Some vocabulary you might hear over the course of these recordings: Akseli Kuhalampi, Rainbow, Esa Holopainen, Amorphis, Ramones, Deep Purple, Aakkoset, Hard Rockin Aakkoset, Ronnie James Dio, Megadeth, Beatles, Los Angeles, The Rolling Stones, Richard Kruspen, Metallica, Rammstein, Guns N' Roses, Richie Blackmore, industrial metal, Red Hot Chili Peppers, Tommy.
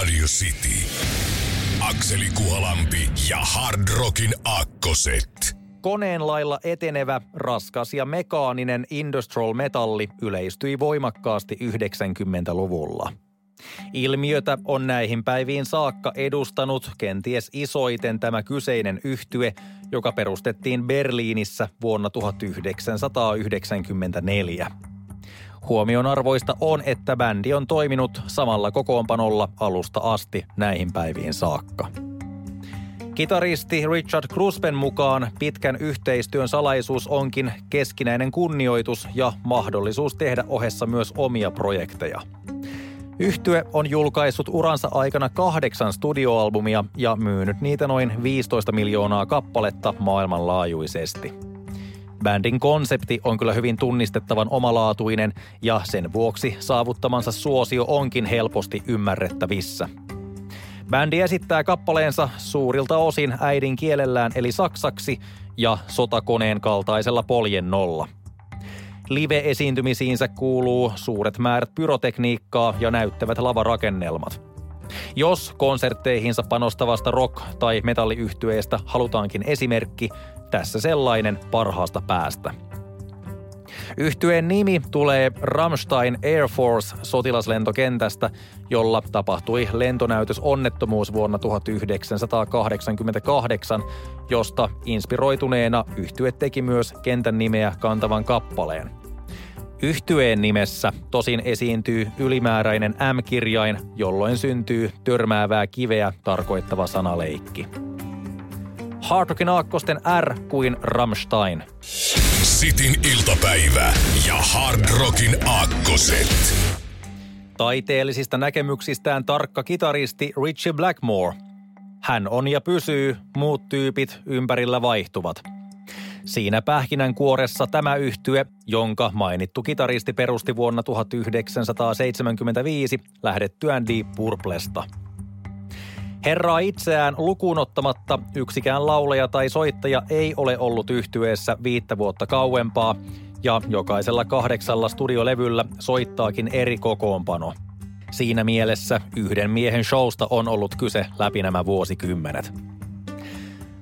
Radio City. Akseli Kuhalampi ja Hard Rockin Aakkoset. Koneen lailla etenevä, raskas ja mekaaninen industrial metalli yleistyi voimakkaasti 90-luvulla. Ilmiötä on näihin päiviin saakka edustanut kenties isoiten tämä kyseinen yhtye, joka perustettiin Berliinissä vuonna 1994. Huomionarvoista on, että bändi on toiminut samalla kokoonpanolla alusta asti näihin päiviin saakka. Kitaristi Richard Kruspen mukaan pitkän yhteistyön salaisuus onkin keskinäinen kunnioitus ja mahdollisuus tehdä ohessa myös omia projekteja. Yhtye on julkaissut uransa aikana 8 studioalbumia ja myynyt niitä noin 15 miljoonaa kappaletta maailmanlaajuisesti. Bändin konsepti on kyllä hyvin tunnistettavan omalaatuinen ja sen vuoksi saavuttamansa suosio onkin helposti ymmärrettävissä. Bändi esittää kappaleensa suurilta osin äidinkielellään eli saksaksi ja sotakoneen kaltaisella poljennolla. Live-esiintymisiinsä kuuluu suuret määrät pyrotekniikkaa ja näyttävät lavarakennelmat. Jos konsertteihinsa panostavasta rock- tai metalliyhtyeestä halutaankin esimerkki, tässä sellainen parhaasta päästä. Yhtyeen nimi tulee Rammstein Air Force -sotilaslentokentästä, jolla tapahtui lentonäytösonnettomuus vuonna 1988, josta inspiroituneena yhtye teki myös kentän nimeä kantavan kappaleen. Yhtyeen nimessä tosin esiintyy ylimääräinen M-kirjain, jolloin syntyy törmäävää kiveä tarkoittava sanaleikki. Hard Rockin Aakkosten R kuin Rammstein. Cityn iltapäivä ja Hard Rockin Aakkoset. Taiteellisista näkemyksistään tarkka kitaristi Richie Blackmore. Hän on ja pysyy, muut tyypit ympärillä vaihtuvat. Siinä pähkinänkuoressa tämä yhtye, jonka mainittu kitaristi perusti vuonna 1975 lähdettyään Deep Purplesta. Herraa itseään lukuun ottamatta yksikään laulaja tai soittaja ei ole ollut yhtyeessä 5 vuotta kauempaa ja jokaisella 8 studiolevyllä soittaakin eri kokoonpano. Siinä mielessä yhden miehen showsta on ollut kyse läpi nämä vuosikymmenet.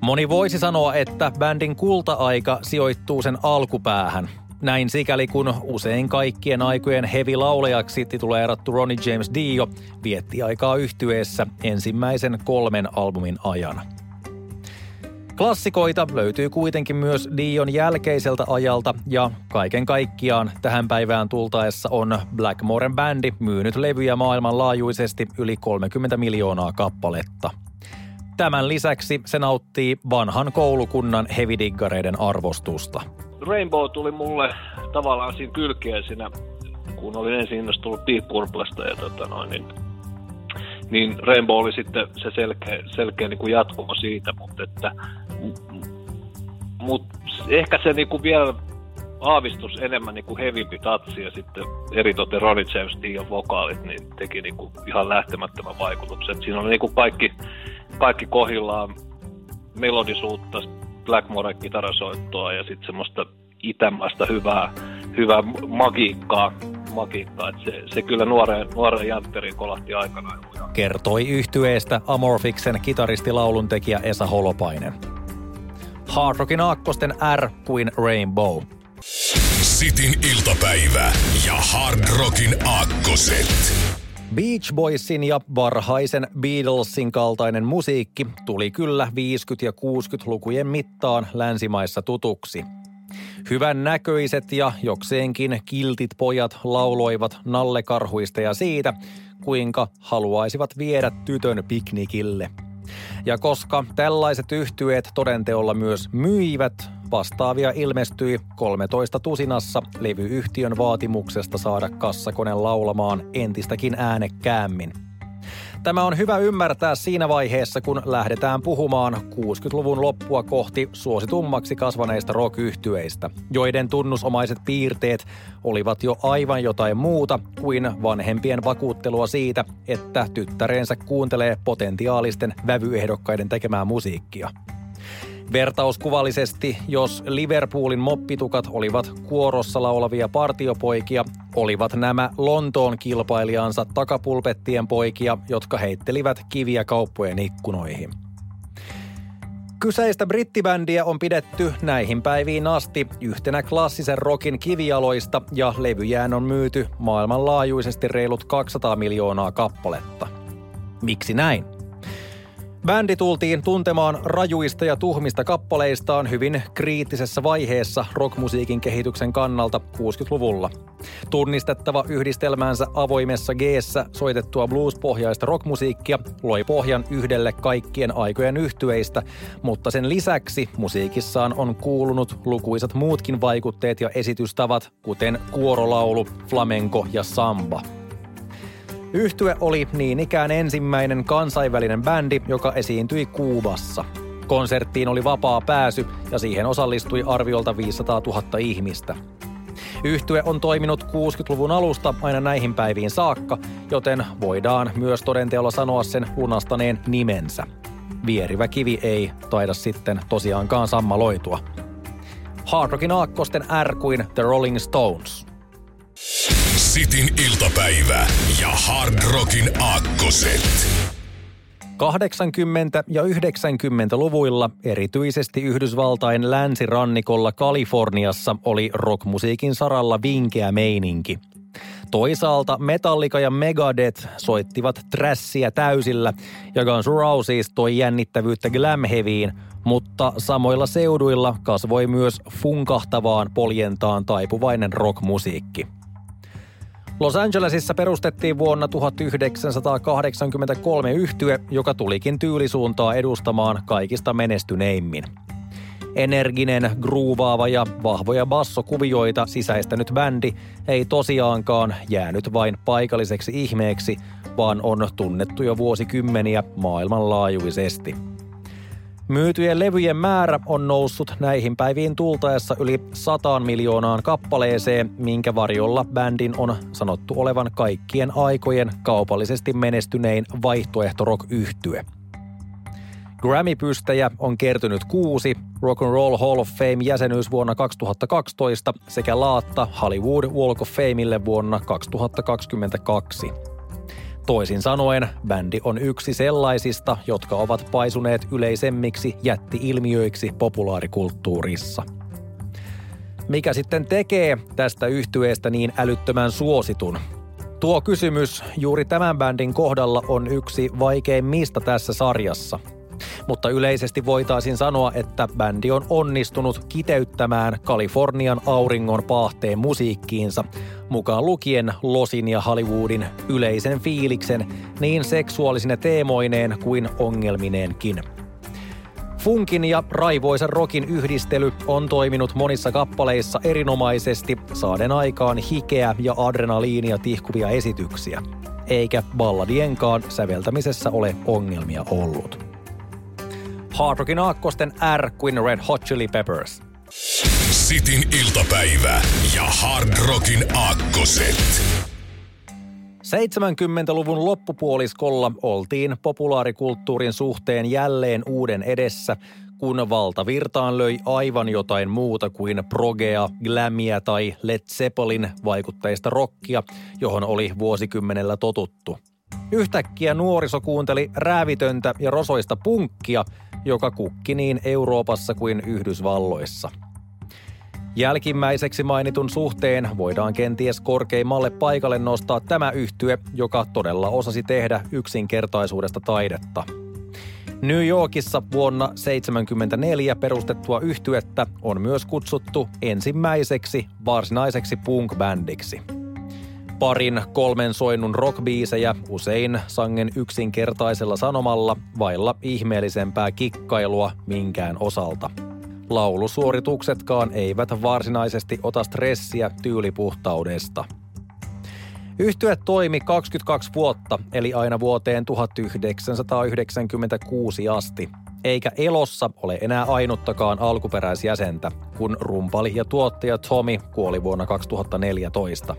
Moni voisi sanoa, että bändin kulta-aika sijoittuu sen alkupäähän. Näin sikäli kun usein kaikkien aikojen heavy-laulajaksi tituleerattu Ronnie James Dio vietti aikaa yhtyeessä ensimmäisen 3 albumin ajan. Klassikoita löytyy kuitenkin myös Dion jälkeiseltä ajalta ja kaiken kaikkiaan tähän päivään tultaessa on Blackmoren bändi myynyt levyjä maailmanlaajuisesti yli 30 miljoonaa kappaletta. Tämän lisäksi se nauttii vanhan koulukunnan heavy-diggareiden arvostusta. Rainbow tuli mulle tavallaan siinä kylkeen siinä, kun olin ensin innostunut Deep Purplesta ja niin Rainbow oli sitten se selkeä niin kuin jatkumo siitä, mutta ehkä se niin kuin vielä aavistus enemmän niin kuin hevimpi tatsi ja sitten eritoten Ronnie James Dion vokaalit niin teki niin kuin ihan lähtemättömän vaikutuksen. Siinä oli niin kuin kaikki kohdillaan melodisuutta, Blackmoren kitarasoittoa ja sitten semmoista itämästä hyvää magiikkaa. Et se kyllä nuoreen jänteriin kolahti aikanaan. Kertoi yhtyeestä Amorphiksen kitaristilauluntekijä Esa Holopainen. Hard Rockin Aakkosten R kuin Rainbow. Cityn iltapäivä ja Hard Rockin Aakkoset. Beach Boysin ja varhaisen Beatlesin kaltainen musiikki tuli kyllä 50- ja 60-lukujen mittaan länsimaissa tutuksi. Hyvän näköiset ja jokseenkin kiltit pojat lauloivat nallekarhuista ja siitä, kuinka haluaisivat viedä tytön piknikille. Ja koska tällaiset yhtyeet todenteolla myös myivät, vastaavia ilmestyi 13 tusinassa levyyhtiön vaatimuksesta saada kassakone laulamaan entistäkin äänekkäämmin. Tämä on hyvä ymmärtää siinä vaiheessa, kun lähdetään puhumaan 60-luvun loppua kohti suositummaksi kasvaneista rock-yhtyeistä, joiden tunnusomaiset piirteet olivat jo aivan jotain muuta kuin vanhempien vakuuttelua siitä, että tyttärensä kuuntelee potentiaalisten vävyehdokkaiden tekemää musiikkia. Vertauskuvallisesti, jos Liverpoolin moppitukat olivat kuorossa laulavia partiopoikia, olivat nämä Lontoon kilpailijansa takapulpettien poikia, jotka heittelivät kiviä kauppojen ikkunoihin. Kyseistä brittibändiä on pidetty näihin päiviin asti yhtenä klassisen rockin kivijaloista ja levyjään on myyty maailmanlaajuisesti reilut 200 miljoonaa kappaletta. Miksi näin? Bändi tultiin tuntemaan rajuista ja tuhmista kappaleistaan hyvin kriittisessä vaiheessa rockmusiikin kehityksen kannalta 60-luvulla. Tunnistettava yhdistelmänsä avoimessa G:ssä soitettua blues-pohjaista rockmusiikkia loi pohjan yhdelle kaikkien aikojen yhtyeistä, mutta sen lisäksi musiikissaan on kuulunut lukuisat muutkin vaikutteet ja esitystavat, kuten kuorolaulu, flamenco ja samba. Yhtye oli niin ikään ensimmäinen kansainvälinen bändi, joka esiintyi Kuubassa. Konserttiin oli vapaa pääsy ja siihen osallistui arviolta 500 000 ihmistä. Yhtye on toiminut 60-luvun alusta aina näihin päiviin saakka, joten voidaan myös todenteolla sanoa sen lunastaneen nimensä. Vierivä kivi ei taida sitten tosiaankaan sammaloitua. Hard rockin aakkosten ärkuin The Rolling Stones. Sitin iltapäivä ja Hard Rockin aakkoset. 80- ja 90-luvuilla erityisesti Yhdysvaltain länsirannikolla Kaliforniassa oli rockmusiikin saralla vinkeä meininki. Toisaalta Metallica ja Megadeth soittivat thrashia täysillä ja Guns N' Roses toi jännittävyyttä glam-heviin, mutta samoilla seuduilla kasvoi myös funkahtavaan poljentaan taipuvainen rockmusiikki. Los Angelesissa perustettiin vuonna 1983 yhtye, joka tulikin tyylisuuntaa edustamaan kaikista menestyneimmin. Energinen, gruuvaava ja vahvoja bassokuvioita sisäistänyt bändi ei tosiaankaan jäänyt vain paikalliseksi ihmeeksi, vaan on tunnettu jo vuosikymmeniä maailmanlaajuisesti. Myytyjen levyjen määrä on noussut näihin päiviin tultaessa yli 100 miljoonaan kappaleeseen, minkä varjolla bändin on sanottu olevan kaikkien aikojen kaupallisesti menestynein vaihtoehtorock-yhtye. Grammy-pystejä on kertynyt 6, Rock and Roll Hall of Fame-jäsenyys vuonna 2012 sekä laatta Hollywood Walk of Fameille vuonna 2022. Toisin sanoen, bändi on yksi sellaisista, jotka ovat paisuneet yleisemmiksi jätti-ilmiöiksi populaarikulttuurissa. Mikä sitten tekee tästä yhtyeestä niin älyttömän suositun? Tuo kysymys juuri tämän bändin kohdalla on yksi vaikeimmista tässä sarjassa. Mutta yleisesti voitaisiin sanoa, että bändi on onnistunut kiteyttämään Kalifornian auringon paahteen musiikkiinsa, mukaan lukien Losin ja Hollywoodin yleisen fiiliksen niin seksuaalisine teemoineen kuin ongelmineenkin. Funkin ja raivoisen rockin yhdistely on toiminut monissa kappaleissa erinomaisesti, saaden aikaan hikeä ja adrenaliinia tihkuvia esityksiä. Eikä balladienkaan säveltämisessä ole ongelmia ollut. Hard Rockin aakkosten R kuin Red Hot Chili Peppers. Sitin iltapäivä ja Hard Rockin aakkoset. 70-luvun loppupuoliskolla oltiin populaarikulttuurin suhteen jälleen uuden edessä, kun valtavirtaan löi aivan jotain muuta kuin progea, glämiä tai Led Zeppelin vaikutteista rockia, johon oli vuosikymmenellä totuttu. Yhtäkkiä nuoriso kuunteli räävitöntä ja rosoista punkkia, joka kukki niin Euroopassa kuin Yhdysvalloissa. Jälkimmäiseksi mainitun suhteen voidaan kenties korkeimmalle paikalle nostaa tämä yhtye, joka todella osasi tehdä yksinkertaisuudesta taidetta. New Yorkissa vuonna 1974 perustettua yhtyettä on myös kutsuttu ensimmäiseksi varsinaiseksi punk-bändiksi. Parin kolmen soinnun rockbiisejä usein sangen yksinkertaisella sanomalla vailla ihmeellisempää kikkailua minkään osalta. Laulusuorituksetkaan eivät varsinaisesti ota stressiä tyylipuhtaudesta. Yhtye toimi 22 vuotta eli aina vuoteen 1996 asti. Eikä elossa ole enää ainuttakaan alkuperäisjäsentä, kun rumpali ja tuottaja Tommy kuoli vuonna 2014.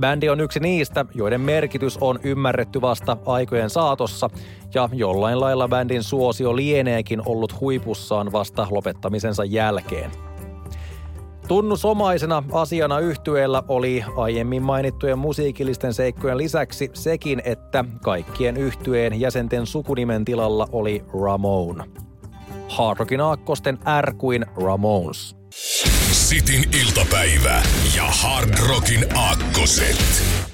Bändi on yksi niistä, joiden merkitys on ymmärretty vasta aikojen saatossa, ja jollain lailla bändin suosio lieneekin ollut huipussaan vasta lopettamisensa jälkeen. Tunnusomaisena asiana yhtyeellä oli aiemmin mainittujen musiikillisten seikkojen lisäksi sekin, että kaikkien yhtyeen jäsenten sukunimen tilalla oli Ramone. Hardrockin aakkosten R kuin Ramones. Sitin iltapäivä ja Hardrockin aakkoset.